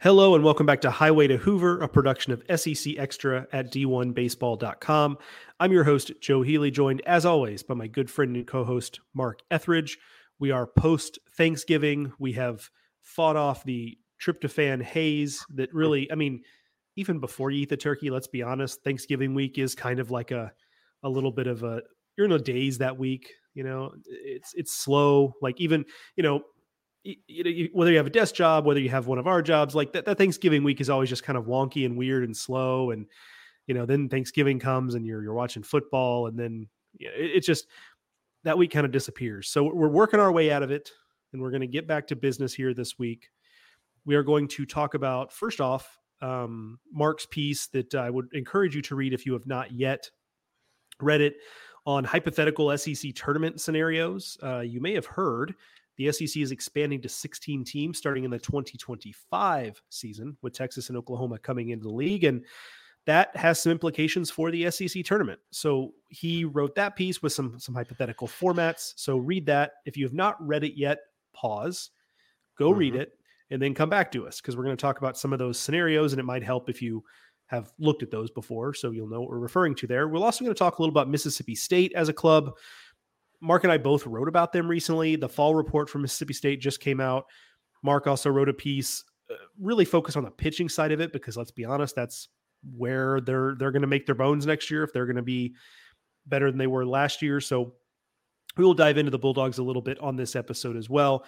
Hello and welcome back to Highway to Hoover, a production of SEC Extra at D1Baseball.com. I'm your host, Joe Healy, joined as always by my good friend and co-host, Mark Etheridge. We are post-Thanksgiving. We have fought off the tryptophan haze that really, I mean, even before you eat the turkey, let's be honest, Thanksgiving week is kind of like a little bit of a, you're in a daze that week, you know, it's slow. Like even, you know, whether you have a desk job, whether you have one of our jobs, like that Thanksgiving week is always just kind of wonky and weird and slow. And, you know, then Thanksgiving comes and you're watching football, and then you know, it's just that week kind of disappears. So we're working our way out of it, and we're going to get back to business here this week. We are going to talk about, first off, Mark's piece that I would encourage you to read if you have not yet read it, on hypothetical SEC tournament scenarios. You may have heard the SEC is expanding to 16 teams starting in the 2025 season, with Texas and Oklahoma coming into the league. And that has some implications for the SEC tournament. So he wrote that piece with some hypothetical formats. So read that. If you have not read it yet, pause, go read it, and then come back to us, because we're going to talk about some of those scenarios, and it might help if you have looked at those before, so you'll know what we're referring to there. We're also going to talk a little about Mississippi State as a club. Mark and I both wrote about them recently. The fall report from Mississippi State just came out. Mark also wrote a piece really focused on the pitching side of it, because let's be honest, that's where they're going to make their bones next year if they're going to be better than they were last year. So we will dive into the Bulldogs a little bit on this episode as well.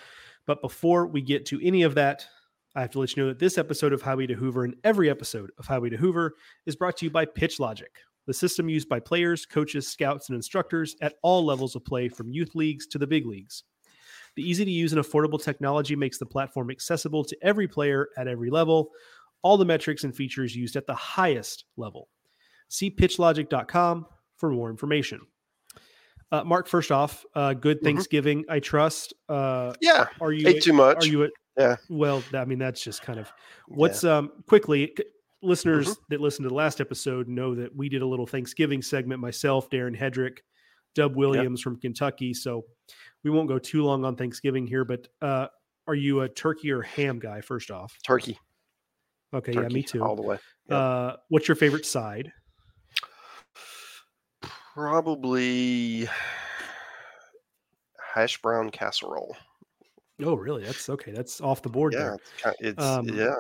But before we get to any of that, I have to let you know that this episode of Highway to Hoover and every episode of Highway to Hoover is brought to you by pitchLogic, the system used by players, coaches, scouts, and instructors at all levels of play, from youth leagues to the big leagues. The easy-to-use and affordable technology makes the platform accessible to every player at every level, all the metrics and features used at the highest level. See pitchLogic.com for more information. Mark, first off, good Thanksgiving, I trust. Yeah, ate too much. Yeah. Well, I mean, that's just kind of what's quickly, listeners that listened to the last episode know that we did a little Thanksgiving segment, myself, Darren Hedrick, Dub Williams from Kentucky. So we won't go too long on Thanksgiving here, but are you a turkey or ham guy, first off? Turkey. Okay. Turkey, yeah, me too. All the way. Yep. What's your favorite side? Probably hash brown casserole. Oh, really? That's okay. That's off the board. Yeah, there. It's yeah,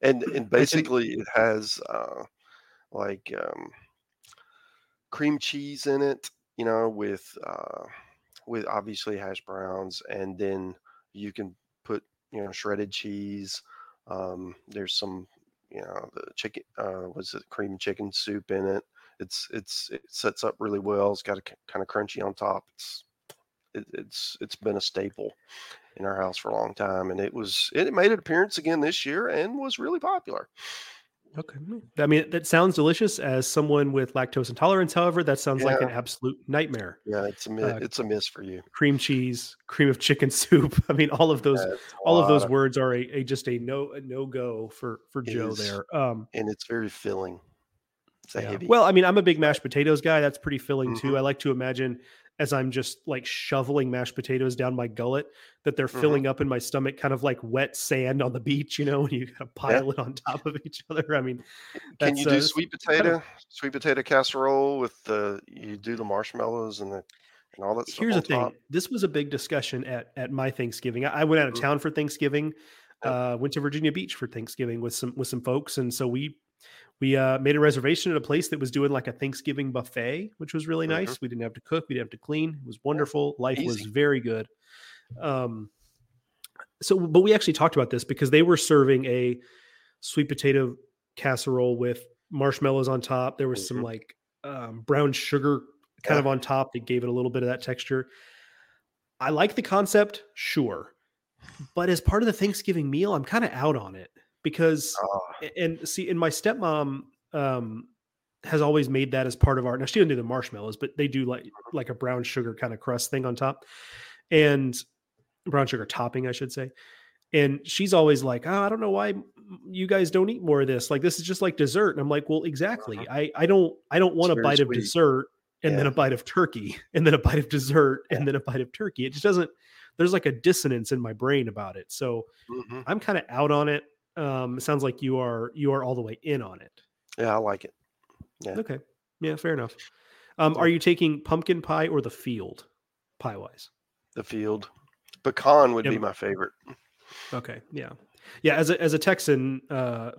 and basically it has cream cheese in it, you know, with obviously hash browns, and then you can put, you know, shredded cheese. There's some, you know, the chicken cream chicken soup in it. It sets up really well. It's got a kind of crunchy on top. It's been a staple in our house for a long time, and it made an appearance again this year and was really popular. Okay. I mean, that sounds delicious as someone with lactose intolerance. However, that sounds like an absolute nightmare. Yeah. It's a miss for you. Cream cheese, cream of chicken soup. I mean, all of those words are a no-go for Joe there. And it's very filling. It's heavy. Well, I mean, I'm a big mashed potatoes guy. That's pretty filling too. I like to imagine, as I'm just like shoveling mashed potatoes down my gullet, that they're filling up in my stomach, kind of like wet sand on the beach, you know, and you kind of pile it on top of each other. I mean, can you do sweet potato casserole with you do the marshmallows and all that stuff? Here's the thing. This was a big discussion at my Thanksgiving. I went out of town for Thanksgiving, went to Virginia Beach for Thanksgiving with some folks. And so we made a reservation at a place that was doing like a Thanksgiving buffet, which was really nice. We didn't have to cook. We didn't have to clean. It was wonderful. Life was very good. But we actually talked about this because they were serving a sweet potato casserole with marshmallows on top. There was some like brown sugar kind of on top that gave it a little bit of that texture. I like the concept, sure. But as part of the Thanksgiving meal, I'm kind of out on it. Because, and my stepmom has always made that as part of our, now she doesn't do the marshmallows, but they do like a brown sugar kind of crust thing on top, and brown sugar topping, I should say. And she's always like, I don't know why you guys don't eat more of this. Like, this is just like dessert. And I'm like, well, exactly. I don't want a bite of dessert and then a bite of turkey and then a bite of dessert and then a bite of turkey. It just doesn't, there's like a dissonance in my brain about it. So I'm kind of out on it. It sounds like you are all the way in on it. Yeah, I like it. Yeah. Okay. Yeah, fair enough. Are you taking pumpkin pie or the field, pie-wise? The field. Pecan would be my favorite. Okay. Yeah. Yeah. As a Texan,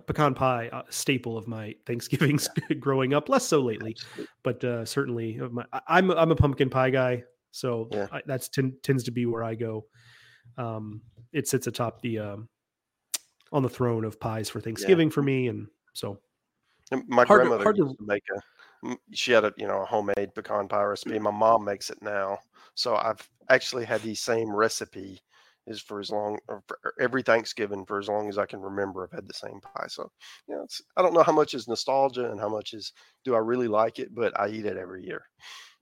pecan pie, staple of my Thanksgivings growing up, less so lately, but certainly I'm a pumpkin pie guy. So yeah. That tends to be where I go. It sits atop on the throne of pies for Thanksgiving for me. And so my grandmother used to make she had a homemade pecan pie recipe. My mom makes it now. So I've actually had the same recipe for every Thanksgiving for as long as I can remember. I've had the same pie. So, I don't know how much is nostalgia and how much is, do I really like it, but I eat it every year.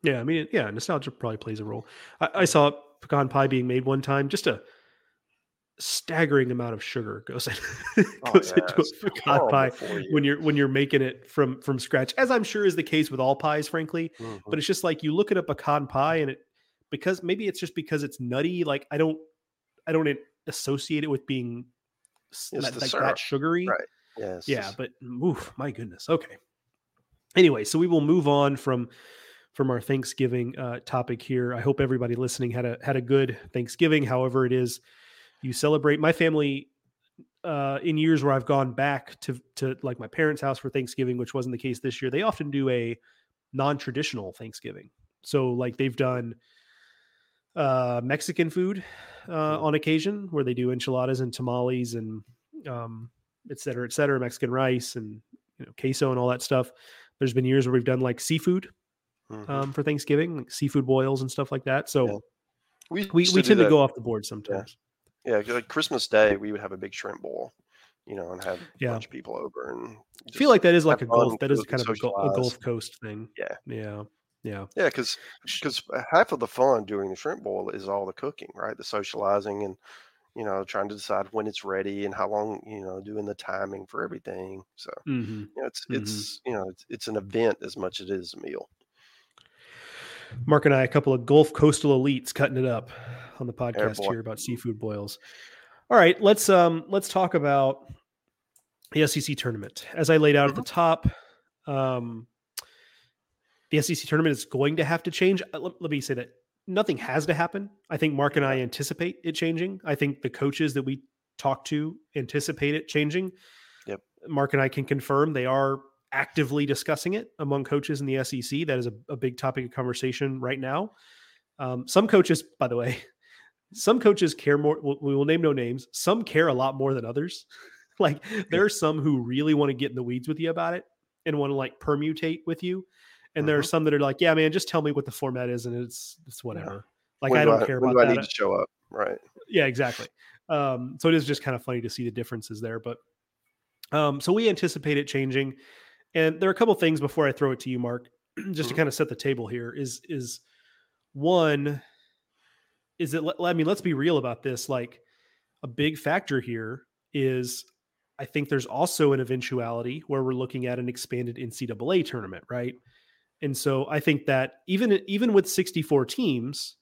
Yeah. I mean, yeah. Nostalgia probably plays a role. I saw pecan pie being made one time, just a staggering amount of sugar goes into a pecan pie when you're making it from scratch, as I'm sure is the case with all pies, frankly. Mm-hmm. But it's just like, you look at a pecan pie and because it's nutty. Like I don't associate it with being that sugary. Right. Yes. Yeah. But oof, my goodness. Okay. Anyway, so we will move on from our Thanksgiving topic here. I hope everybody listening had a good Thanksgiving, however it is you celebrate. My family, in years where I've gone back to like my parents' house for Thanksgiving, which wasn't the case this year, they often do a non-traditional Thanksgiving. So like they've done Mexican food on occasion, where they do enchiladas and tamales and et cetera, Mexican rice and queso and all that stuff. There's been years where we've done like seafood for Thanksgiving, like seafood boils and stuff like that. So we tend to go off the board sometimes. Yeah. Yeah, like Christmas Day, we would have a big shrimp boil, and have a bunch of people over. And I feel like that is like a Gulf Coast thing. Yeah, yeah, yeah, yeah. Because half of the fun during the shrimp boil is all the cooking, right? The socializing and trying to decide when it's ready and how long, doing the timing for everything. So it's an event as much as it is a meal. Mark and I, a couple of Gulf Coastal elites, cutting it up on the podcast here about seafood boils. All right, let's talk about the SEC tournament. As I laid out at the top, the SEC tournament is going to have to change. Let me say that nothing has to happen. I think Mark and I anticipate it changing. I think the coaches that we talk to anticipate it changing. Yep. Mark and I can confirm they are actively discussing it among coaches in the SEC. That is a big topic of conversation right now. Some coaches, by the way, care more. We will name no names. Some care a lot more than others. Like there are some who really want to get in the weeds with you about it and want to like permutate with you. And there are some that are like, yeah, man, just tell me what the format is. And it's whatever. Like, when I don't care about that. I need to show up. Right. Yeah, exactly. So it is just kind of funny to see the differences there, but so we anticipate it changing. And there are a couple of things before I throw it to you, Mark, just to kind of set the table here is one, is it, I mean, let's be real about this. Like a big factor here is I think there's also an eventuality where we're looking at an expanded NCAA tournament. Right. And so I think that even with 64 teams,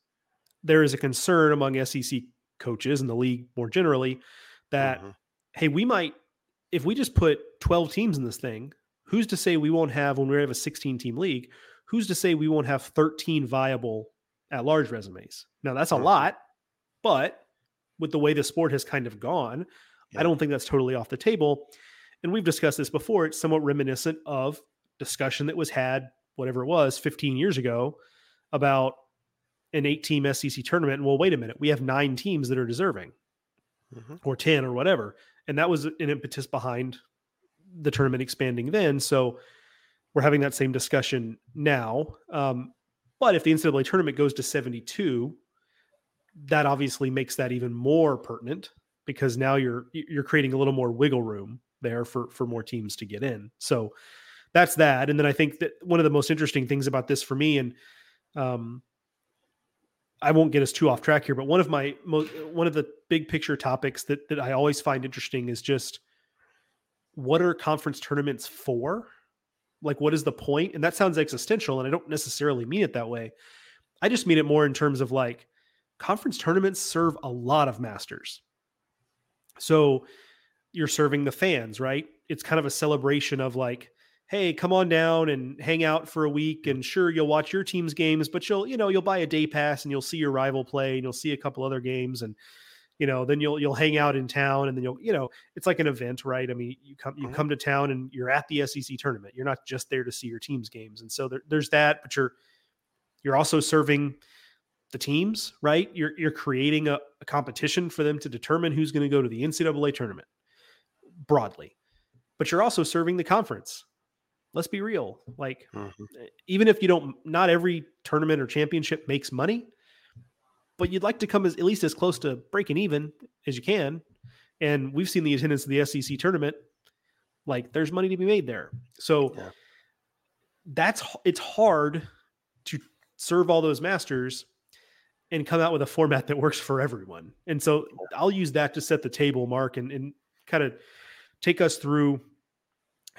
there is a concern among SEC coaches and the league more generally that, hey, we might, if we just put 12 teams in this thing, who's to say we won't have, when we have a 16-team league, who's to say we won't have 13 viable at-large resumes? Now, that's a lot, but with the way the sport has kind of gone, I don't think that's totally off the table. And we've discussed this before. It's somewhat reminiscent of discussion that was had, whatever it was, 15 years ago about an 8-team SEC tournament. And, well, wait a minute. We have 9 teams that are deserving or 10 or whatever. And that was an impetus behind the tournament expanding then. So we're having that same discussion now. But if the NCAA tournament goes to 72, that obviously makes that even more pertinent because now you're creating a little more wiggle room there for more teams to get in. So that's that. And then I think that one of the most interesting things about this for me, and I won't get us too off track here, but one of the big picture topics that I always find interesting is just, what are conference tournaments for? Like, what is the point? And that sounds existential, and I don't necessarily mean it that way. I just mean it more in terms of like conference tournaments serve a lot of masters. So you're serving the fans, right? It's kind of a celebration of like, hey, come on down and hang out for a week. And sure, you'll watch your team's games, but you'll buy a day pass and you'll see your rival play and you'll see a couple other games. And, then you'll hang out in town and then you'll it's like an event, right? I mean, you come to town and you're at the SEC tournament. You're not just there to see your team's games. And so there's that, but you're also serving the teams, right? You're creating a competition for them to determine who's going to go to the NCAA tournament broadly, but you're also serving the conference. Let's be real. Like, even if not every tournament or championship makes money, but you'd like to come at least as close to breaking even as you can. And we've seen the attendance of the SEC tournament. Like, there's money to be made there. So it's hard to serve all those masters and come out with a format that works for everyone. And so I'll use that to set the table, Mark, and kind of take us through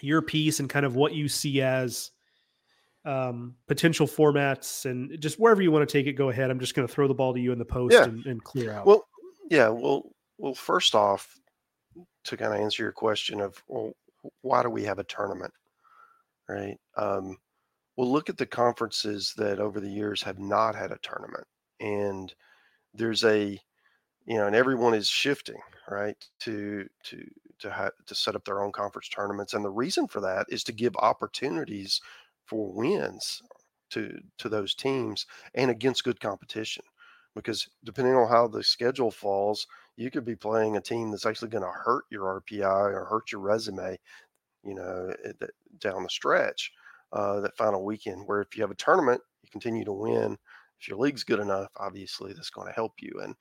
your piece and kind of what you see as potential formats, and just wherever you want to take it, go ahead. I'm just going to throw the ball to you in the post and clear out. Well, first off, to kind of answer your question of, why do we have a tournament? Right. We'll look at the conferences that over the years have not had a tournament, and there's and everyone is shifting, right, to set up their own conference tournaments. And the reason for that is to give opportunities for wins to those teams and against good competition, because depending on how the schedule falls, you could be playing a team that's actually going to hurt your RPI or hurt your resume, down the stretch, that final weekend, where if you have a tournament, you continue to win. If your league's good enough, obviously that's going to help you. And,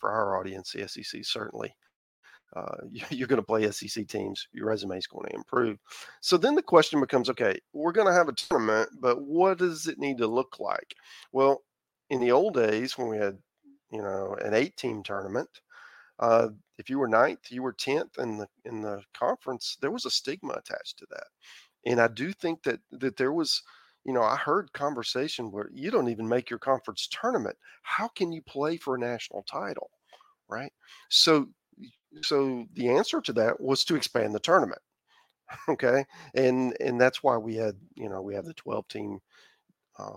for our audience, the SEC certainly, you're going to play SEC teams. Your resume is going to improve. So then the question becomes, okay, we're going to have a tournament, but what does it need to look like? Well, in the old days when we had, an 8-team tournament, if you were 9th, you were 10th in the conference, there was a stigma attached to that. And I do think that there was, I heard conversation where you don't even make your conference tournament. How can you play for a national title? Right. So the answer to that was to expand the tournament. Okay. And that's why we had, we have the 12-team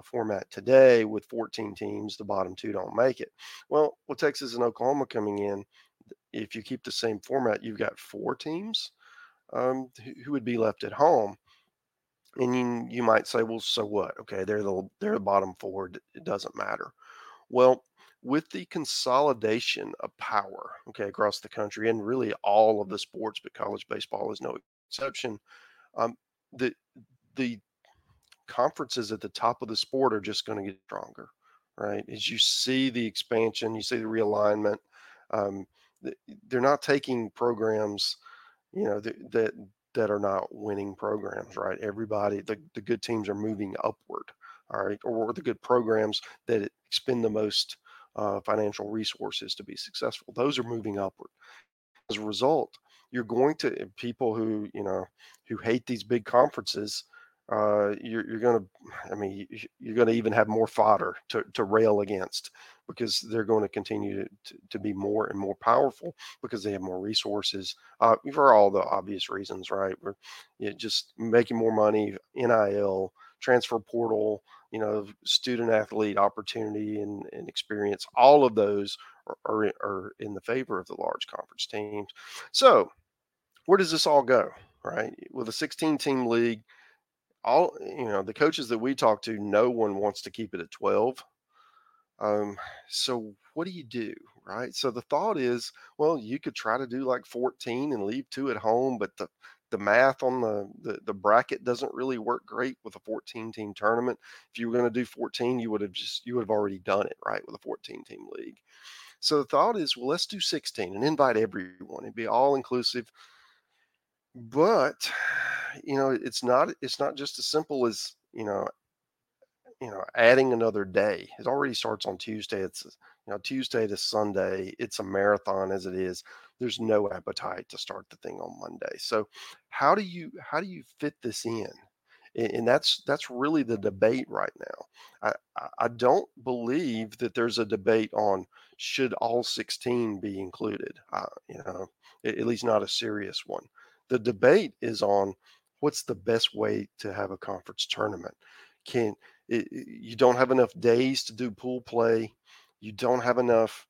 format today with 14 teams. The bottom two don't make it. Well, with Texas and Oklahoma coming in, if you keep the same format, you've got 4 teams who would be left at home. And you might say, well, so what? Okay. They're the bottom 4. It doesn't matter. Well, with the consolidation of power, okay, across the country and really all of the sports, but college baseball is no exception, the conferences at the top of the sport are just going to get stronger, right? As you see the expansion, you see the realignment. They're not taking programs, that are not winning programs, right? Everybody, the good teams are moving upward, all right, or the good programs that expend the most financial resources to be successful. Those are moving upward. As a result, you're going to people who hate these big conferences. You're going to even have more fodder to rail against, because they're going to continue to be more and more powerful because they have more resources, for all the obvious reasons, right? We're just making more money, NIL, transfer portal, student athlete opportunity and experience. All of those are in the favor of the large conference teams. So where does this all go, right? With a 16-team league, all, the coaches that we talk to, no one wants to keep it at 12. So what do you do, right? So the thought is, well, you could try to do like 14 and leave 2 at home, but the math on the bracket doesn't really work great with a 14-team tournament. If you were going to do 14, you would have already done it, right, with a 14-team league. So the thought is, well, let's do 16 and invite everyone. It'd be all inclusive. But it's not just as simple as adding another day. It already starts on Tuesday. It's Tuesday to Sunday. It's a marathon as it is. There's no appetite to start the thing on Monday. So how do you fit this in? And that's really the debate right now. I don't believe that there's a debate on should all 16 be included, at least not a serious one. The debate is on what's the best way to have a conference tournament. You don't have enough days to do pool play. You don't have enough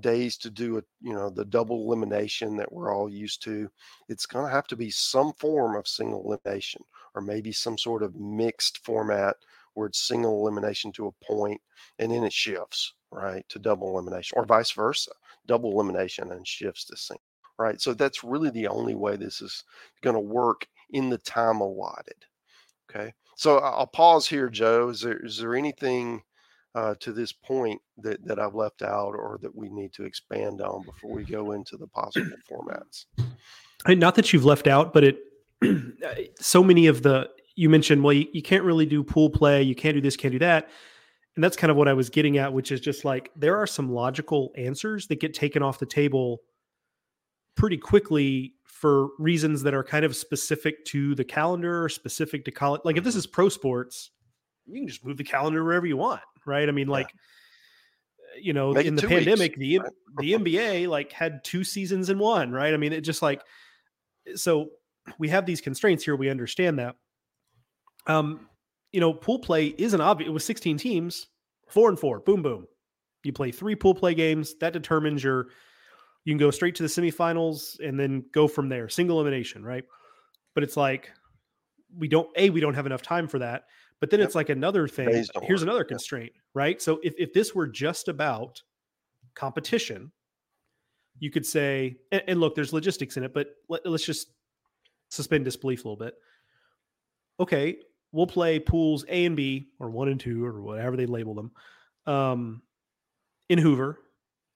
days to do the double elimination that we're all used to. It's going to have to be some form of single elimination, or maybe some sort of mixed format where it's single elimination to a point and then it shifts, right, to double elimination, or vice versa, double elimination and shifts to single, right? So that's really the only way this is going to work in the time allotted. Okay. So I'll pause here, Joe. Is there anything to this point that I've left out or that we need to expand on before we go into the possible formats? Not that you've left out, but so many of the, you mentioned, well, you can't really do pool play. You can't do this, can't do that. And that's kind of what I was getting at, which is just like, there are some logical answers that get taken off the table pretty quickly for reasons that are kind of specific to the calendar or specific to college. Like if this is pro sports, you can just move the calendar wherever you want. Right. I mean, in the pandemic, weeks. The NBA had 2 seasons in one, right? I mean, it just so we have these constraints here. We understand that, pool play isn't obvious. It was 16 teams, 4 and 4, boom, boom. You play 3 pool play games. That determines you can go straight to the semifinals and then go from there. Single elimination. Right. But it's we don't have enough time for that. But then it's another thing. Here's another constraint, right? So if this were just about competition, you could say, and look, there's logistics in it, but let's just suspend disbelief a little bit. Okay, we'll play pools A and B, or 1 and 2, or whatever they label them, in Hoover,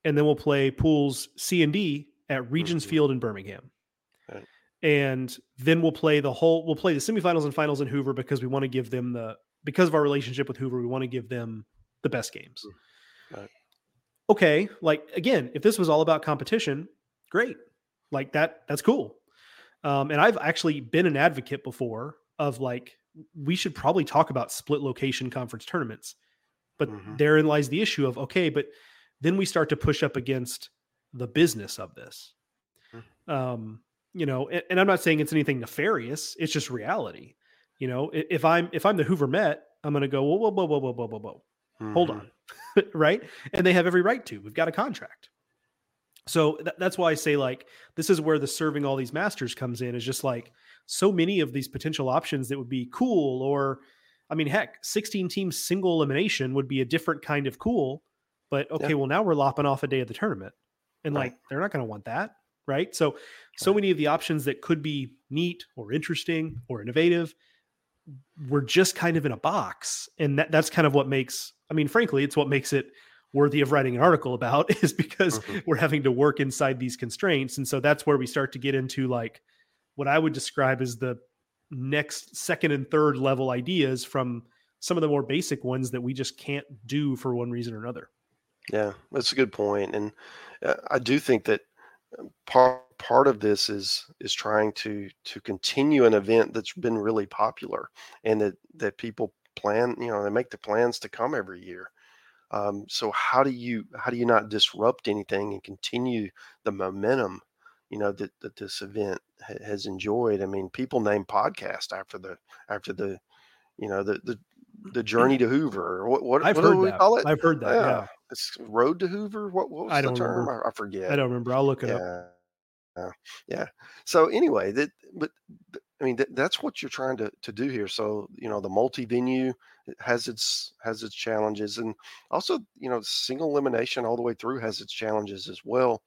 and then we'll play pools C and D at Regents Field in Birmingham. Right. And then we'll play the semifinals and finals in Hoover because we want to give them because of our relationship with Hoover, we want to give them the best games. Right. Okay. Again, if this was all about competition, great. That's cool. And I've actually been an advocate before of we should probably talk about split location conference tournaments, but therein lies the issue of, okay, but then we start to push up against the business of this. Mm-hmm. And I'm not saying it's anything nefarious. It's just reality. If I'm the Hoover Met, I'm going to go, whoa. Mm-hmm. Hold on. Right. And they have every right to, we've got a contract. So that's why I say this is where the serving all these masters comes in, is just so many of these potential options that would be cool. Or, 16 team single elimination would be a different kind of cool, but okay, well now we're lopping off a day of the tournament and they're not going to want that. Right. So many of the options that could be neat or interesting or innovative were just kind of in a box. And that's kind of what makes, frankly, it's what makes it worthy of writing an article about, is because we're having to work inside these constraints. And so that's where we start to get into what I would describe as the next, second and third level ideas from some of the more basic ones that we just can't do for one reason or another. Yeah, that's a good point. And I do think that part of this is trying to continue an event that's been really popular and that people plan, they make the plans to come every year. So how do you not disrupt anything and continue the momentum, that this event has enjoyed? People name podcast after the the journey to Hoover. What do we call it? I've heard that. Yeah. It's Road to Hoover. What was the term? I forget. I don't remember. I'll look it up. Yeah. So anyway, that's what you're trying to do here. So, the multi-venue has its challenges, and also, single elimination all the way through has its challenges as well.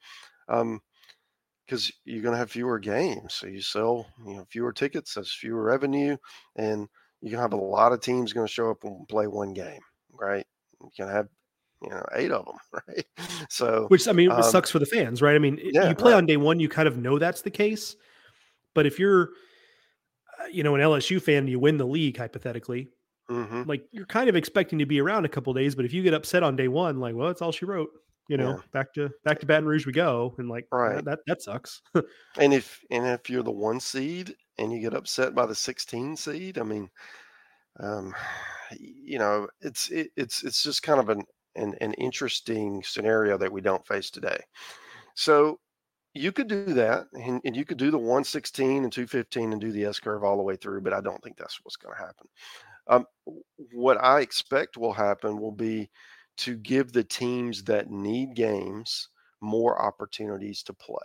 Because you're going to have fewer games. So you sell, fewer tickets, that's fewer revenue, and you're going to have a lot of teams going to show up and play one game, right? You're going to have 8 of them, right? So, which sucks for the fans, right? You play on day one, you kind of know that's the case. But if you're, an LSU fan, you win the league hypothetically. Mm-hmm. You're kind of expecting to be around a couple of days, but if you get upset on day one, well, that's all she wrote. Back to Baton Rouge we go, and that sucks. And if you're the 1 seed and you get upset by the 16 seed. I mean, you know, it's just kind of an interesting scenario that we don't face today. So you could do that, and you could do the 116 and 215 and do the S curve all the way through, but I don't think that's what's going to happen. What I expect will happen will be to give the teams that need games more opportunities to play.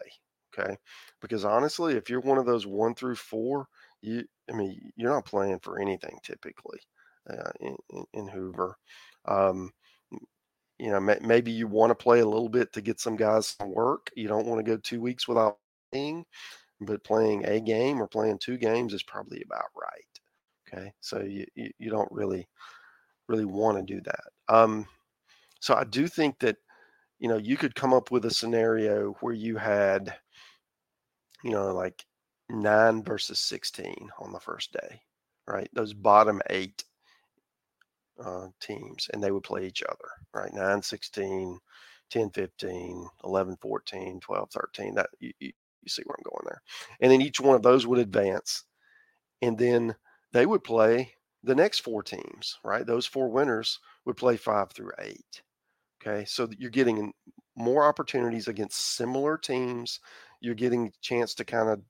Okay. Because honestly, if you're one of those 1 through 4, you're not playing for anything typically in Hoover. You know, maybe you want to play a little bit to get some guys some work. You don't want to go 2 weeks without playing, but playing a game or playing 2 games is probably about right. Okay. So you don't really want to do that. So I do think that, you know, you could come up with a scenario where you had, you know, like 9 versus 16 on the first day, right? Those bottom 8 teams, and they would play each other, right? 9-16, 10-15, 11-14, 12-13. That you see where I'm going there. And then each one of those would advance, and then they would play the next 4 teams, right? Those 4 winners would play 5 through 8. Okay, so you're getting more opportunities against similar teams. You're getting a chance to kind of,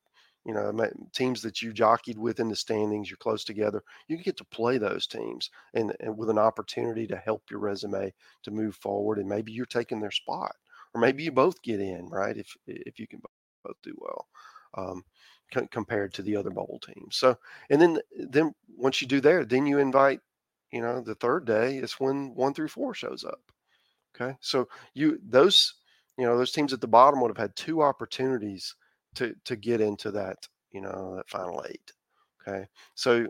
you know, teams that you jockeyed with in the standings, you're close together. You can get to play those teams and with an opportunity to help your resume to move forward. And maybe you're taking their spot, or maybe you both get in, right? If you can both do well compared to the other bowl teams. So, and then once you do there, then you invite, you know, the third day is when 1 through 4 shows up. Okay. So those teams at the bottom would have had 2 opportunities to get into that, you know, that final 8. Okay. So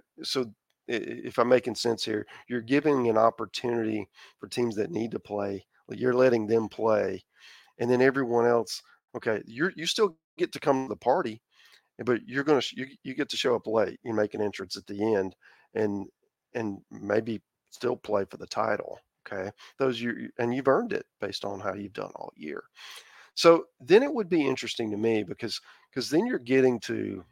if I'm making sense here, you're giving an opportunity for teams that need to play, you're letting them play, and then everyone else. Okay. You still get to come to the party, but you get to show up late. You make an entrance at the end and maybe still play for the title. Okay, and you've earned it based on how you've done all year. So then it would be interesting to me because then you're getting to,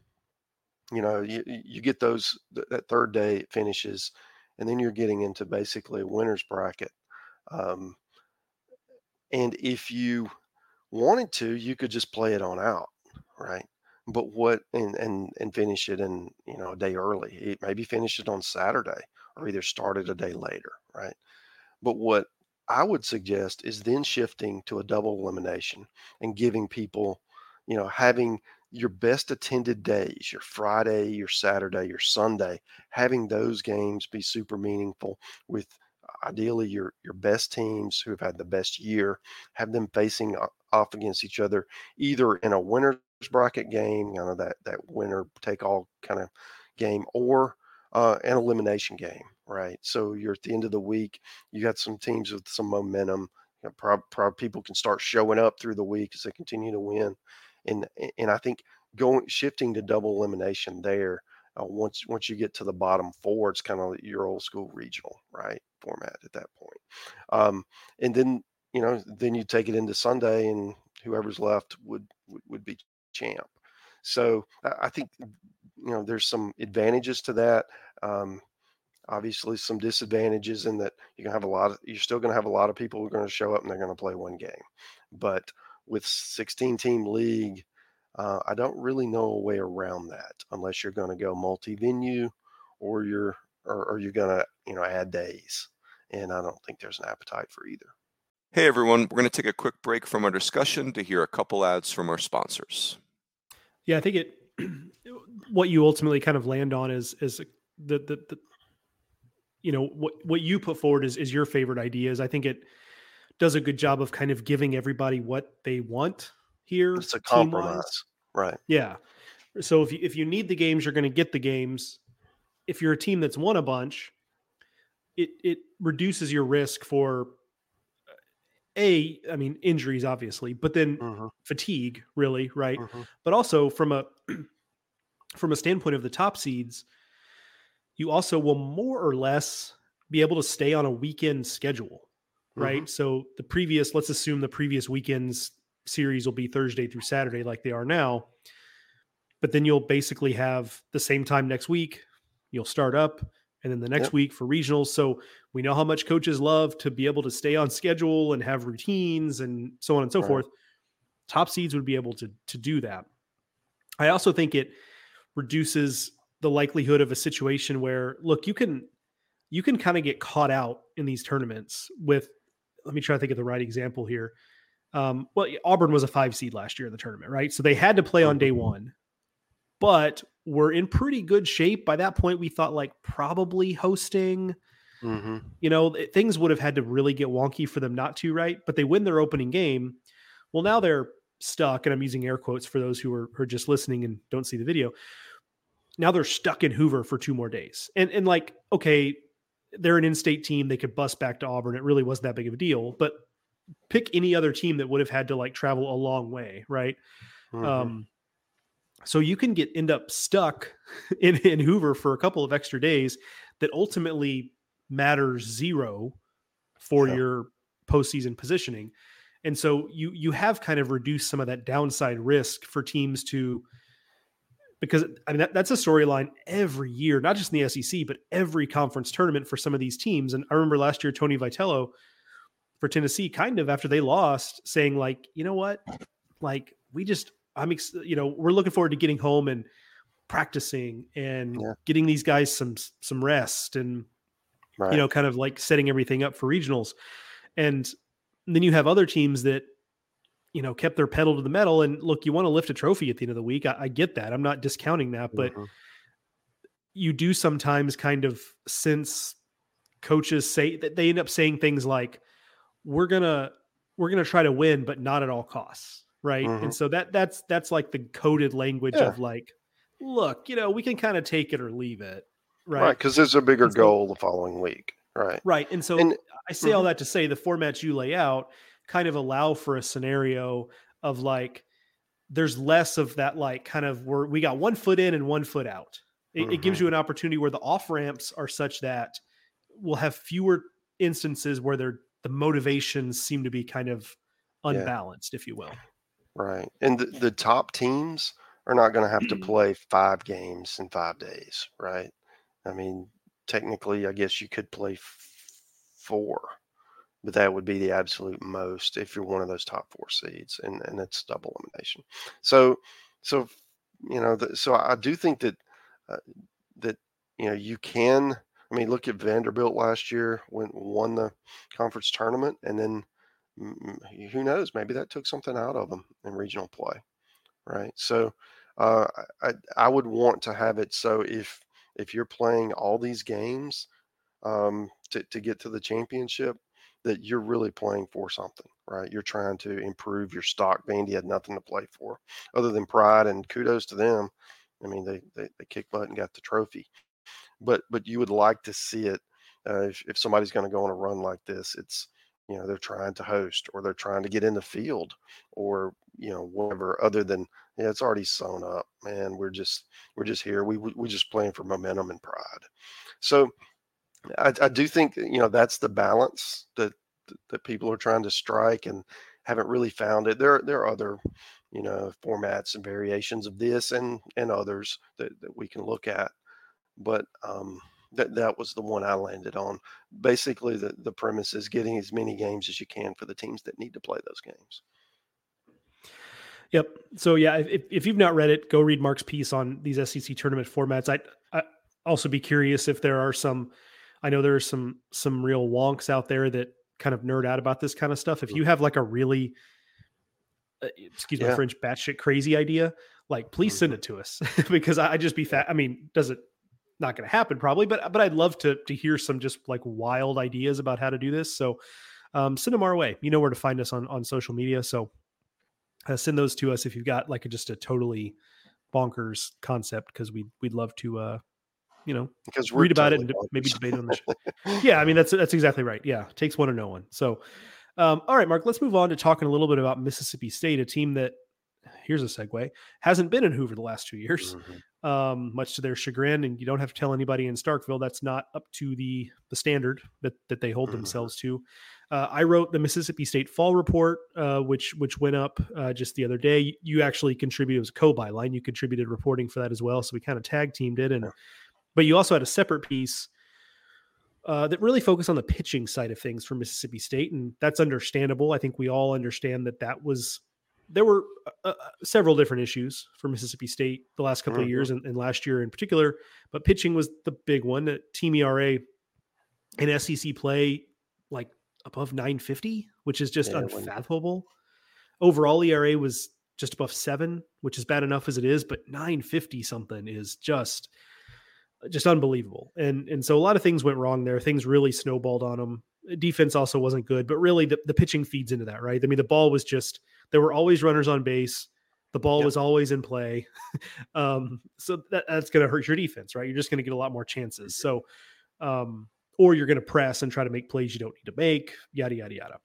you know, you get those, that third day it finishes, and then you're getting into basically a winner's bracket. And if you wanted to, you could just play it on out, right? But and finish it in, you know, a day early. It maybe finish it on Saturday or either start it a day later, right? But what I would suggest is then shifting to a double elimination and giving people, you know, having your best attended days, your Friday, your Saturday, your Sunday, having those games be super meaningful with ideally your best teams who have had the best year, have them facing off against each other, either in a winner's bracket game, you know, that winner take all kind of game, or an elimination game, right? So you're at the end of the week, you got some teams with some momentum. You know, people can start showing up through the week as they continue to win. And I think shifting to double elimination there, once you get to the bottom 4, it's kind of your old school regional, right, format at that point. And then, you know, then you take it into Sunday, and whoever's left would be champ. So I think, you know, there's some advantages to that. Obviously some disadvantages in that you're still going to have a lot of people who are going to show up and they're going to play one game. But with 16 team league, I don't really know a way around that unless you're going to go multi-venue or you're going to, you know, add days. And I don't think there's an appetite for either. Hey everyone, we're going to take a quick break from our discussion to hear a couple ads from our sponsors. Yeah, I think what you ultimately kind of land on is the you know, what you put forward is your favorite ideas. I think it does a good job of kind of giving everybody what they want here. It's a compromise, right? Yeah. So if you need the games, you're going to get the games. If you're a team that's won a bunch, it reduces your risk for injuries, obviously, but then fatigue, really, right? But also from a standpoint of the top seeds, you also will more or less be able to stay on a weekend schedule, right? So let's assume the previous weekend's series will be Thursday through Saturday like they are now, But then you'll basically have the same time next week. You'll start up, and then the next week for regionals. So we know how much coaches love to be able to stay on schedule and have routines and so on and so forth. Top seeds would be able to do that. I also think it reduces the likelihood of a situation where, look, you can kind of get caught out in these tournaments with, let me try to think of the right example here. Well, Auburn was a 5 seed last year in the tournament, right? So they had to play on day one, but we're in pretty good shape. By that point, we thought like probably hosting, you know, things would have had to really get wonky for them not to, right? But they win their opening game. Well, now they're stuck, and I'm using air quotes for those who are just listening and don't see the video. Now they're stuck in Hoover for 2 more days. And like, okay, they're an in-state team. They could bus back to Auburn. It really wasn't that big of a deal, but pick any other team that would have had to like travel a long way. Right. So you can end up stuck in Hoover for a couple of extra days that ultimately matters zero for your postseason positioning. And so you have kind of reduced some of that downside risk for teams to, because I mean, that's a storyline every year, not just in the SEC, but every conference tournament for some of these teams. And I remember last year, Tony Vitello for Tennessee, kind of after they lost, saying like, you know what, like we're looking forward to getting home and practicing and getting these guys some rest and, you know, kind of like setting everything up for regionals. And then you have other teams that, you know, kept their pedal to the metal, and look, you want to lift a trophy at the end of the week. I get that. I'm not discounting that, but you do sometimes kind of sense coaches say that they end up saying things like, we're going to try to win, but not at all costs. Right. And so that's like the coded language of like, look, you know, we can kind of take it or leave it. Right. Because there's a bigger goal the following week. Right. Right. And so I say all that to say the formats you lay out kind of allow for a scenario of like, there's less of that, like kind of where we got 1 foot in and 1 foot out. It gives you an opportunity where the off ramps are such that we'll have fewer instances where the motivations seem to be kind of unbalanced, if you will. Right. And the top teams are not going to have to play 5 games in 5 days, right? I mean, technically, I guess you could play 4, but that would be the absolute most if you're one of those top 4 seeds, and it's double elimination. So you know, so I do think that, that, you know, you can, I mean, look at Vanderbilt last year when won the conference tournament, and then who knows, maybe that took something out of them in regional play. Right. So I would want to have it. So if you're playing all these games to get to the championship, that you're really playing for something, right? You're trying to improve your stock. Vandy had nothing to play for other than pride, and kudos to them. I mean, they kicked butt and got the trophy, but you would like to see it. If somebody's going to go on a run like this, it's, you know, they're trying to host, or they're trying to get in the field, or, you know, whatever, other than, yeah, it's already sewn up, man. We're just here. We're just playing for momentum and pride. So I do think, you know, that's the balance that people are trying to strike and haven't really found it. There are other, you know, formats and variations of this and others that we can look at. But, that was the one I landed on. Basically, the premise is getting as many games as you can for the teams that need to play those games. Yep. So yeah, if you've not read it, go read Mark's piece on these SEC tournament formats. I also be curious if there are some, I know there are some real wonks out there that kind of nerd out about this kind of stuff. If you have like a really, excuse my French, batshit crazy idea, like please send it to us because I just be fat. I mean, does it, not going to happen probably, but I'd love to hear some just like wild ideas about how to do this. So send them our way. You know where to find us on social media. So send those to us if you've got like just a totally bonkers concept, because we'd love to, you know, because read about totally it and maybe debate on the show. Yeah, I mean, that's exactly right. Yeah, it takes one or no one. So all right, Mark, let's move on to talking a little bit about Mississippi State, a team that, here's a segue, hasn't been in Hoover the last 2 years, much to their chagrin. And you don't have to tell anybody in Starkville that's not up to the standard that they hold themselves to. I wrote the Mississippi State Fall Report, which went up just the other day. You actually contributed as a co-byline. You contributed reporting for that as well. So we kind of tag teamed it. But you also had a separate piece that really focused on the pitching side of things for Mississippi State. And that's understandable. I think we all understand that was – there were several different issues for Mississippi State the last couple of years and last year in particular. But pitching was the big one. Team ERA and SEC play, like, above 950, which is just unfathomable. Overall ERA was just above 7, which is bad enough as it is, but 950 something is just unbelievable. And so a lot of things went wrong there. Things really snowballed on them. Defense also wasn't good, but really the pitching feeds into that, right? I mean, the ball was just, there were always runners on base. The ball was always in play. So that's going to hurt your defense, right? You're just going to get a lot more chances. So, or you're going to press and try to make plays you don't need to make, yada, yada, yada.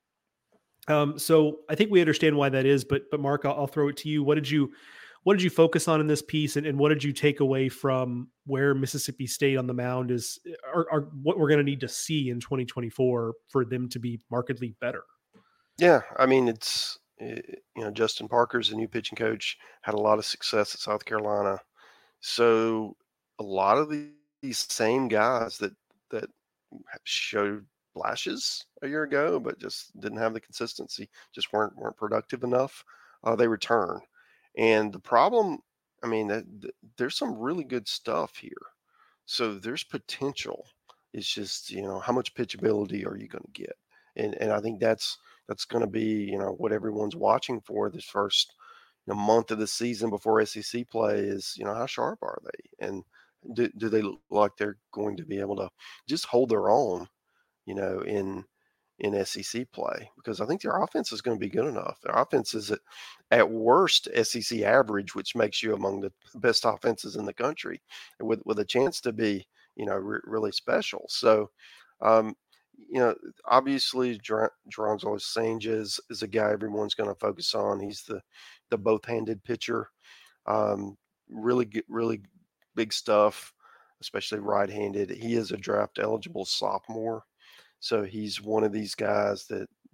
So I think we understand why that is, but Mark, I'll throw it to you. What did you focus on in this piece, and what did you take away from where Mississippi State on the mound is, or what we're going to need to see in 2024 for them to be markedly better? Yeah. I mean, Justin Parker's the new pitching coach, had a lot of success at South Carolina. So a lot of these same guys that showed flashes a year ago, but just didn't have the consistency, just weren't productive enough. They return. And the problem, I mean, there's some really good stuff here. So there's potential. It's just, how much pitchability are you going to get? And I think that's going to be, what everyone's watching for this first month of the season before SEC play is, how sharp are they? And do they look like they're going to be able to just hold their own, in SEC play? Because I think their offense is going to be good enough. Their offense is at worst SEC average, which makes you among the best offenses in the country with a chance to be, really special. So, obviously Jeronzo Sanchez is a guy everyone's going to focus on. He's the both-handed pitcher. Really big stuff, especially right-handed. He is a draft eligible sophomore. So he's one of these guys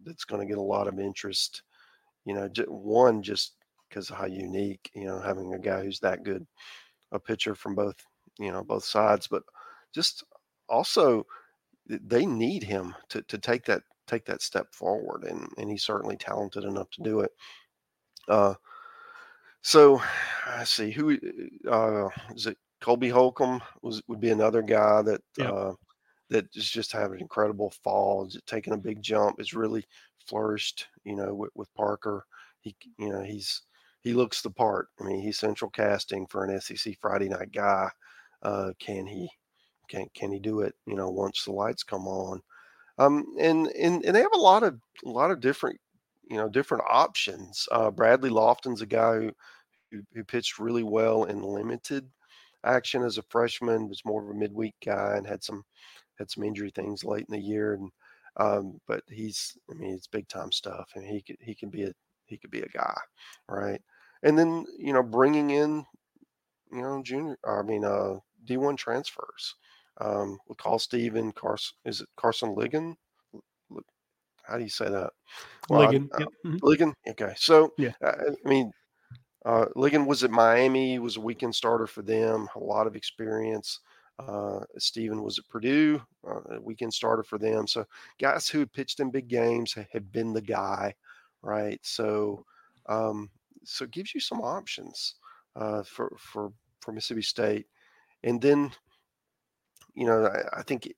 that's going to get a lot of interest, one, just because of how unique, having a guy who's that good a pitcher from both, both sides, but just also they need him to take that step forward. And he's certainly talented enough to do it. So I see who, is it Colby Holcomb would be another guy that, that is just having an incredible fall, taking a big jump. It's really flourished, with Parker. He looks the part. I mean, he's central casting for an SEC Friday night guy. Can he do it? Once the lights come on, and they have a lot of different, different options. Bradley Lofton's a guy who pitched really well in limited action as a freshman, was more of a midweek guy and had some injury things late in the year, and but it's big time stuff, and he could be a guy, right? And then bringing in D1 transfers. We'll call Stephen Carson. Is it Carson Ligon? How do you say that? Well, Ligon. Ligon. Okay, so yeah, Ligon was at Miami, was a weekend starter for them, a lot of experience. Stephen was at Purdue, a weekend starter for them. So guys who had pitched in big games had been the guy, right? So it gives you some options for Mississippi State. And then, I think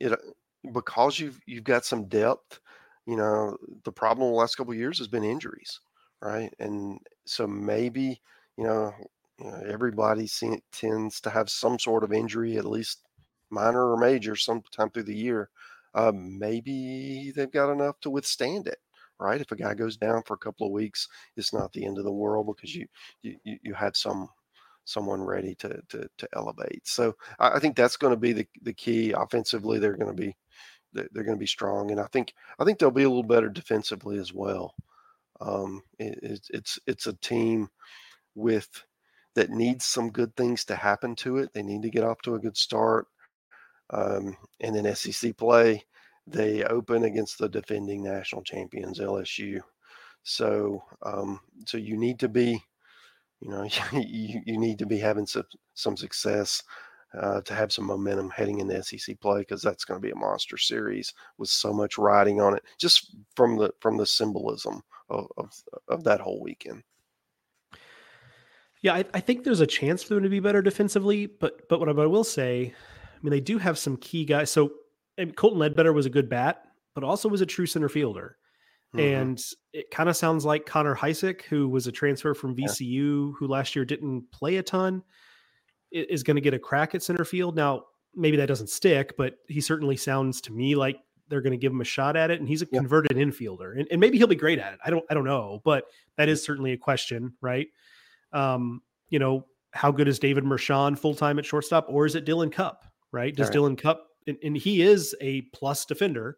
because you've got some depth, the problem the last couple of years has been injuries, right? And so maybe, everybody tends to have some sort of injury, at least minor or major, sometime through the year. Maybe they've got enough to withstand it, right? If a guy goes down for a couple of weeks, it's not the end of the world because you had someone ready to elevate. So I think that's going to be the key. Offensively, they're going to be strong, and I think they'll be a little better defensively as well. It's a team that needs some good things to happen to it. They need to get off to a good start. And then SEC play, They open against the defending national champions, LSU. So, so you need to be, you know, you need to be having some success to have some momentum heading into SEC play, because that's going to be a monster series with so much riding on it, just from the symbolism of that whole weekend. Yeah, I think there's a chance for them to be better defensively, but what I will say, I mean, they do have some key guys. So Colton Ledbetter was a good bat, but also was a true center fielder. Mm-hmm. And it kind of sounds like Connor Heisick, who was a transfer from VCU, who last year didn't play a ton, is going to get a crack at center field. Now, maybe that doesn't stick, but he certainly sounds to me like they're going to give him a shot at it. And he's a converted infielder, and maybe he'll be great at it. I don't know, but that is certainly a question, right? You know, how good is David Mershon full-time at shortstop, or is it Dylan Cupp, right? Does Dylan Cupp, and he is a plus defender.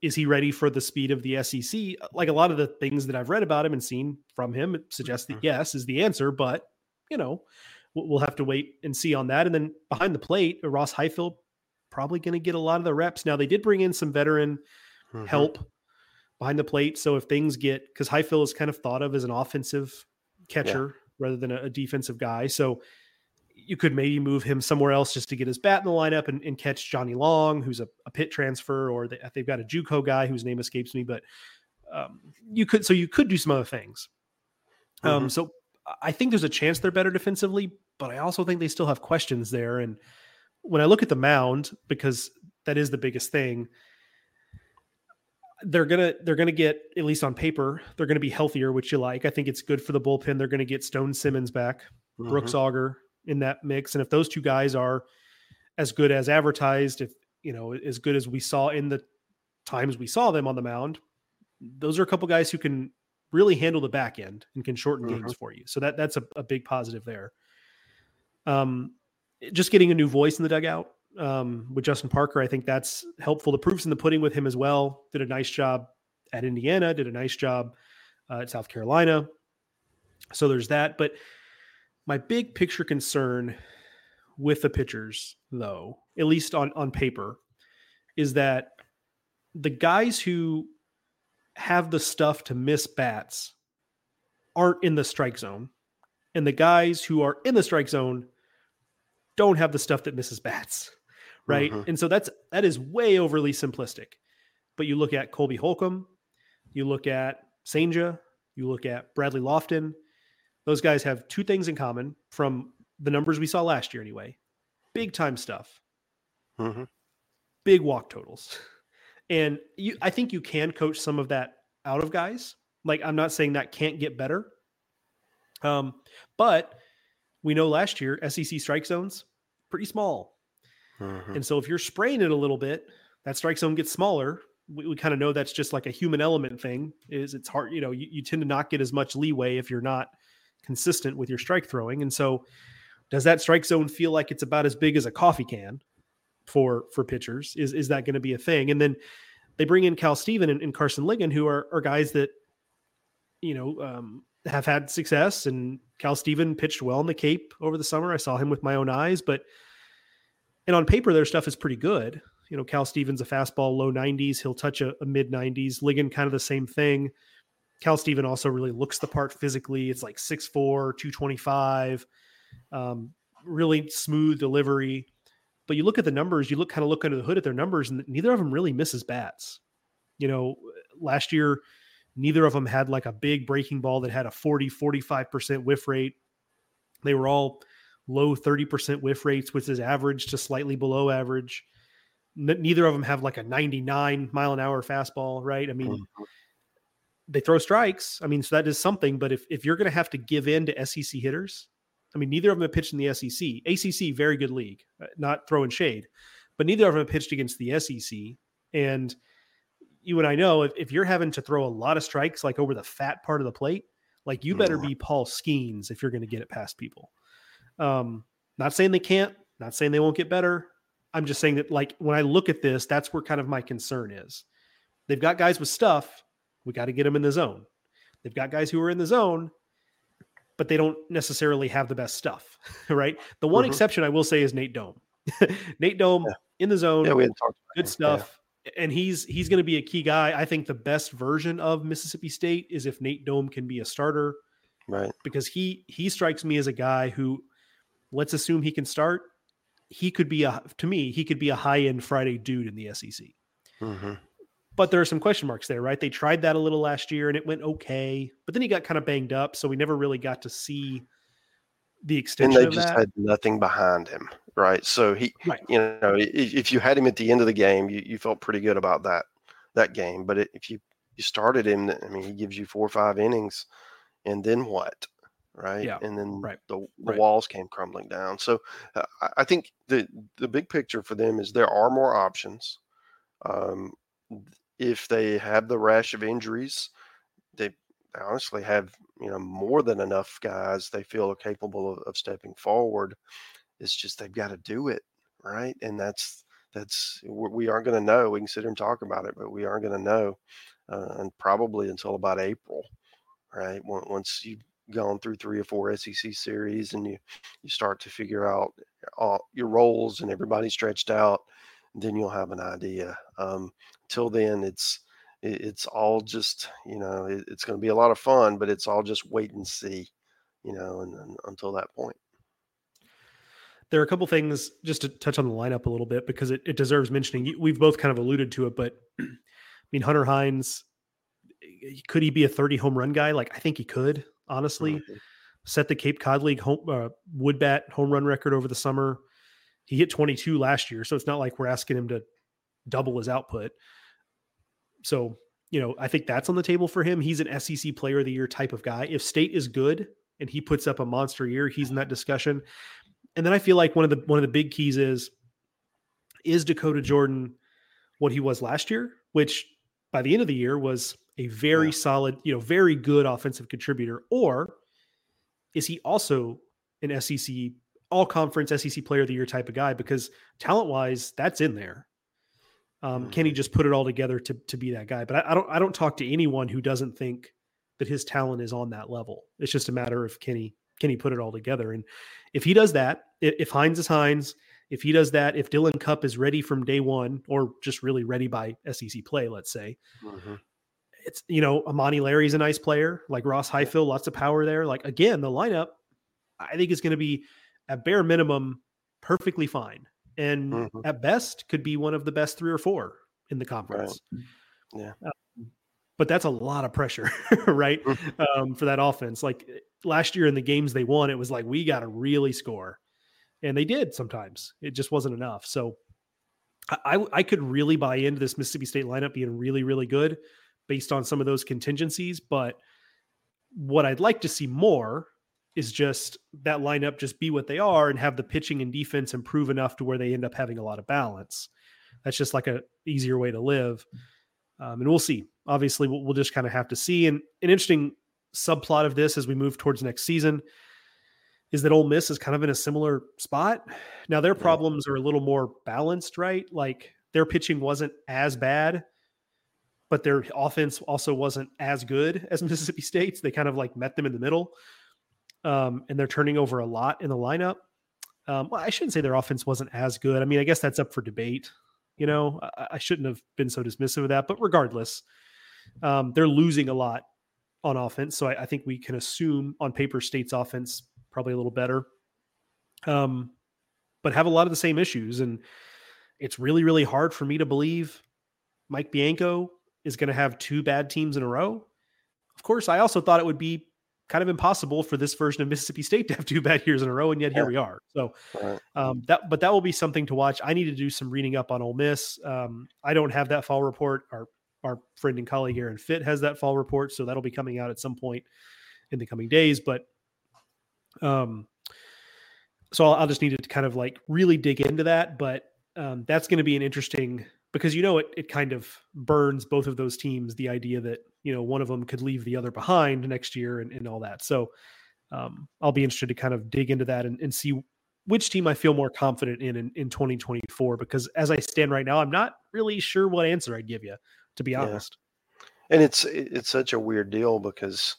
Is he ready for the speed of the SEC? Like, a lot of the things that I've read about him and seen from him suggest that yes is the answer, but you know, we'll have to wait and see on that. And then behind the plate, Ross Highfield probably going to get a lot of the reps. Now, they did bring in some veteran help behind the plate. So if things get, because Highfield is kind of thought of as an offensive catcher rather than a defensive guy. So you could maybe move him somewhere else just to get his bat in the lineup and catch Johnny Long, who's a pit transfer, or they've got a JUCO guy whose name escapes me, but you could do some other things. So I think there's a chance they're better defensively, but I also think they still have questions there. And when I look at the mound, because that is the biggest thing, they're gonna get, at least on paper, they're gonna be healthier, which you like. I think it's good for the bullpen. They're gonna get Stone Simmons back, Brooks Auger in that mix, and if those two guys are as good as advertised, if you know, as good as we saw in the times we saw them on the mound, those are a couple guys who can really handle the back end and can shorten games for you. So that's a big positive there. Just getting a new voice in the dugout. With Justin Parker, I think that's helpful. The proof's in the pudding with him as well. Did a nice job at Indiana, did a nice job at South Carolina. So there's that. But my big picture concern with the pitchers, though, at least on paper, is that the guys who have the stuff to miss bats aren't in the strike zone, and the guys who are in the strike zone don't have the stuff that misses bats. Right. And so that is way overly simplistic, but you look at Colby Holcomb, you look at Sanjay, you look at Bradley Lofton. Those guys have two things in common from the numbers we saw last year. Anyway, big time stuff, big walk totals. And I think you can coach some of that out of guys. Like, I'm not saying that can't get better. But we know last year SEC strike zones pretty small. And so if you're spraying it a little bit, that strike zone gets smaller. We kind of know that's just like a human element thing. Is it's hard, you know, you tend to not get as much leeway if you're not consistent with your strike throwing. And so does that strike zone feel like it's about as big as a coffee can for pitchers? Is that going to be a thing? And then they bring in Cal Steven and Carson Ligon, who are guys that, you know, have had success. And Cal Steven pitched well in the Cape over the summer. I saw him with my own eyes, and on paper, their stuff is pretty good. You know, Cal Stevens, a fastball, low 90s. He'll touch a mid 90s. Ligon, kind of the same thing. Cal Steven also really looks the part physically. It's like 6'4", 225, really smooth delivery. But you look at the numbers, you look under the hood at their numbers, and neither of them really misses bats. You know, last year, neither of them had like a big breaking ball that had a 40-45% whiff rate. They were all low 30% whiff rates, which is average to slightly below average. Neither of them have like a 99 mile an hour fastball, right? I mean, they throw strikes. I mean, so that is something, but if you're going to have to give in to SEC hitters, I mean, neither of them have pitched in the SEC. ACC, very good league, not throwing shade, but neither of them have pitched against the SEC. And you and I know if you're having to throw a lot of strikes, like over the fat part of the plate, like you better be Paul Skeens if you're going to get it past people. Not saying they can't, not saying they won't get better. I'm just saying that, like, when I look at this, that's where kind of my concern is. They've got guys with stuff. We got to get them in the zone. They've got guys who are in the zone, but they don't necessarily have the best stuff, right? The one exception I will say is Nate Dome. Nate Dome in the zone, we had talked about good stuff, And he's going to be a key guy. I think the best version of Mississippi State is if Nate Dome can be a starter, right? Because he strikes me as a guy who, let's assume he can start. He could be a high-end Friday dude in the SEC. Mm-hmm. But there are some question marks there, right? They tried that a little last year and it went okay, but then he got kind of banged up, so we never really got to see the extension of that. And they just had nothing behind him, right? So if you had him at the end of the game, you felt pretty good about that game. But if you started him, I mean, he gives you 4 or 5 innings, and then what? Right. Yeah. And then the walls came crumbling down. So I think the big picture for them is there are more options. If they have the rash of injuries, they honestly have, more than enough guys they feel are capable of stepping forward. It's just, they've got to do it. Right. And that's, we aren't going to know. We can sit here and talk about it, but we aren't going to know. And probably until about April. Right. Once you gone through 3 or 4 SEC series and you start to figure out all your roles and everybody stretched out, then you'll have an idea. Till then, it's all just, it's going to be a lot of fun, but it's all just wait and see, and until that point. There are a couple things just to touch on the lineup a little bit, because it deserves mentioning. We've both kind of alluded to it, but I mean, Hunter Hines, could he be a 30 home run guy? Like, I think he could. Honestly, set the Cape Cod League wood bat home run record over the summer. He hit 22 last year, so it's not like we're asking him to double his output. So, I think that's on the table for him. He's an SEC Player of the Year type of guy. If State is good and he puts up a monster year, he's in that discussion. And then I feel like one of the big keys is Dakota Jordan what he was last year, which by the end of the year was a very solid, very good offensive contributor, or is he also an SEC all-conference SEC Player of the Year type of guy? Because talent-wise, that's in there. Can he just put it all together to be that guy? But I don't talk to anyone who doesn't think that his talent is on that level. It's just a matter of can he put it all together? And if he does that, if Hines is Hines, if he does that, if Dylan Cupp is ready from day one, or just really ready by SEC play, let's say. Mm-hmm. It's, Amani Larry's a nice player, like Ross Highfield, lots of power there. Like, again, the lineup, I think, is going to be at bare minimum perfectly fine. And at best could be one of the best 3 or 4 in the conference. Right. Yeah. But that's a lot of pressure, right? For that offense. Like last year in the games they won, it was like, we got to really score. And they did sometimes. It just wasn't enough. So I could really buy into this Mississippi State lineup being really, really good, based on some of those contingencies. But what I'd like to see more is just that lineup just be what they are and have the pitching and defense improve enough to where they end up having a lot of balance. That's just like a easier way to live. And we'll see. Obviously, we'll just kind of have to see. And an interesting subplot of this as we move towards next season is that Ole Miss is kind of in a similar spot. Now, their problems are a little more balanced, right? Like, their pitching wasn't as bad, but their offense also wasn't as good as Mississippi State's. They kind of like met them in the middle, and they're turning over a lot in the lineup. Well, I shouldn't say their offense wasn't as good. I mean, I guess that's up for debate. I shouldn't have been so dismissive of that, but regardless, they're losing a lot on offense. So I think we can assume on paper State's offense probably a little better, but have a lot of the same issues. And it's really, really hard for me to believe Mike Bianco is going to have 2 bad teams in a row. Of course, I also thought it would be kind of impossible for this version of Mississippi State to have 2 bad years in a row, and yet here we are. So that will be something to watch. I need to do some reading up on Ole Miss. I don't have that fall report. Our friend and colleague Aaron Fitt has that fall report, so that'll be coming out at some point in the coming days. But so I'll just need to kind of like really dig into that. But that's going to be an interesting, because it kind of burns both of those teams, the idea that one of them could leave the other behind next year and all that. So I'll be interested to kind of dig into that and see which team I feel more confident in 2024, because as I stand right now, I'm not really sure what answer I'd give you, to be honest. And it's such a weird deal because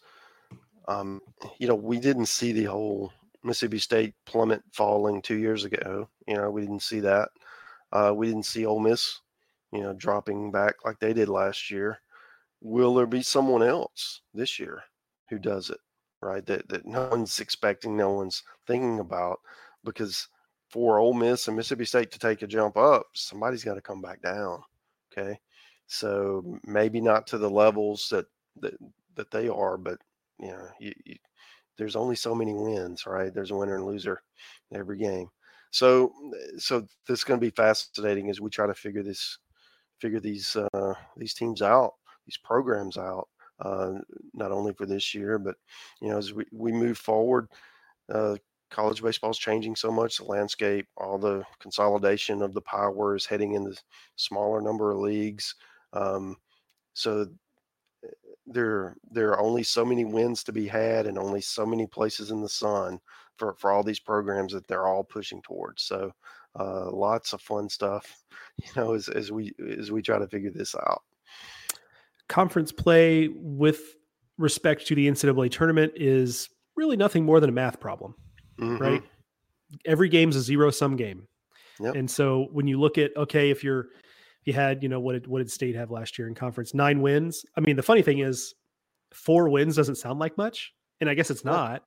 we didn't see the whole Mississippi State plummet falling 2 years ago. We didn't see that. We didn't see Ole Miss you know, dropping back like they did last year. Will there be someone else this year who does it, right? That no one's expecting, no one's thinking about, because for Ole Miss and Mississippi State to take a jump up, somebody's got to come back down. Okay. So maybe not to the levels that they are, but you know, you there's only so many wins, right? There's a winner and loser in every game. So this is going to be fascinating as we try to figure these teams out, these programs out, not only for this year, but you know, as we move forward, college baseball is changing so much. The landscape, all the consolidation of the power is heading into smaller number of leagues. So there are only so many wins to be had and only so many places in the sun for all these programs that they're all pushing towards. So lots of fun stuff, you know, as we try to figure this out. Conference play with respect to the NCAA tournament is really nothing more than a math problem, mm-hmm. right? Every game's a zero-sum game. Yep. And so when you look at, okay, if you had, you know, what did State have last year in conference? 9 wins. I mean, the funny thing is 4 wins doesn't sound like much, and I guess it's not,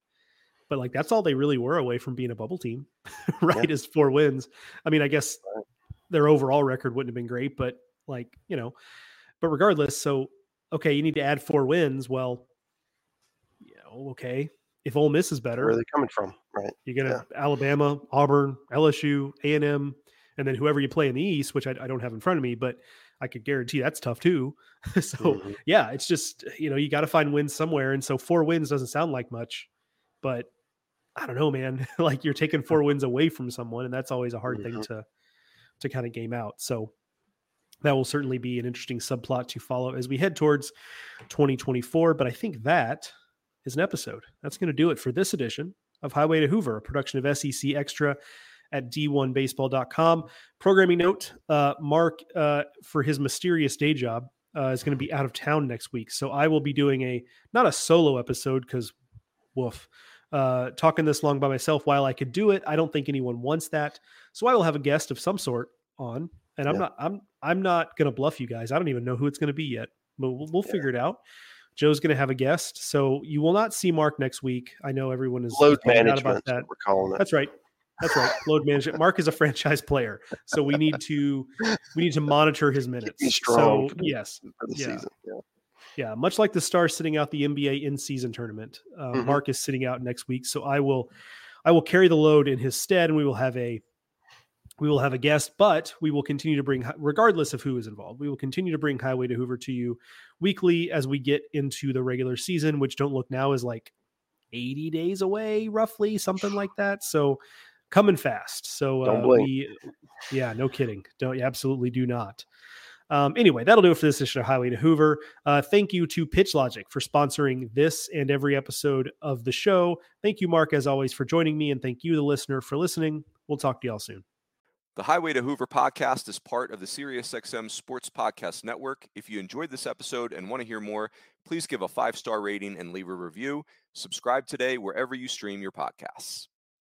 but like that's all they really were away from being a bubble team, right? Yep. Is 4 wins. I mean, I guess their overall record wouldn't have been great, but like, you know, but regardless, so, okay, you need to add 4 wins. Well, you know, okay, if Ole Miss is better. Where are they coming from, right? You're going to Alabama, Auburn, LSU, A&M, and then whoever you play in the East, which I don't have in front of me, but I could guarantee that's tough too. So, mm-hmm. yeah, it's just, you know, you got to find wins somewhere. And so 4 wins doesn't sound like much, but I don't know, man. Like you're taking 4 wins away from someone, and that's always a hard mm-hmm. thing to kind of game out. So, that will certainly be an interesting subplot to follow as we head towards 2024. But I think that is an episode. That's going to do it for this edition of Highway to Hoover, a production of SEC Extra at D1Baseball.com. Programming note, Mark, for his mysterious day job, is going to be out of town next week. So I will be doing not a solo episode because woof. Talking this long by myself while I could do it, I don't think anyone wants that. So I will have a guest of some sort on. And I'm not going to bluff you guys. I don't even know who it's going to be yet, but we'll figure it out. Joe's going to have a guest. So you will not see Mark next week. I know everyone is load management about that. We're calling it. That's right. Load management. Mark is a franchise player. So we need to monitor his minutes. He's strong. So yes. For the season. Yeah. Much like the Stars sitting out the NBA in-season tournament. Mm-hmm. Mark is sitting out next week. So I will carry the load in his stead, and we will have a guest, but we will continue to bring, regardless of who is involved, we will continue to bring Highway to Hoover to you weekly as we get into the regular season, which don't look now is like 80 days away, roughly, something like that. So coming fast. So no kidding. Don't absolutely do not. Anyway, that'll do it for this edition of Highway to Hoover. Thank you to pitchLogic for sponsoring this and every episode of the show. Thank you, Mark, as always, for joining me. And thank you, the listener, for listening. We'll talk to y'all soon. The Highway to Hoover podcast is part of the SiriusXM Sports Podcast Network. If you enjoyed this episode and want to hear more, please give a 5-star rating and leave a review. Subscribe today wherever you stream your podcasts.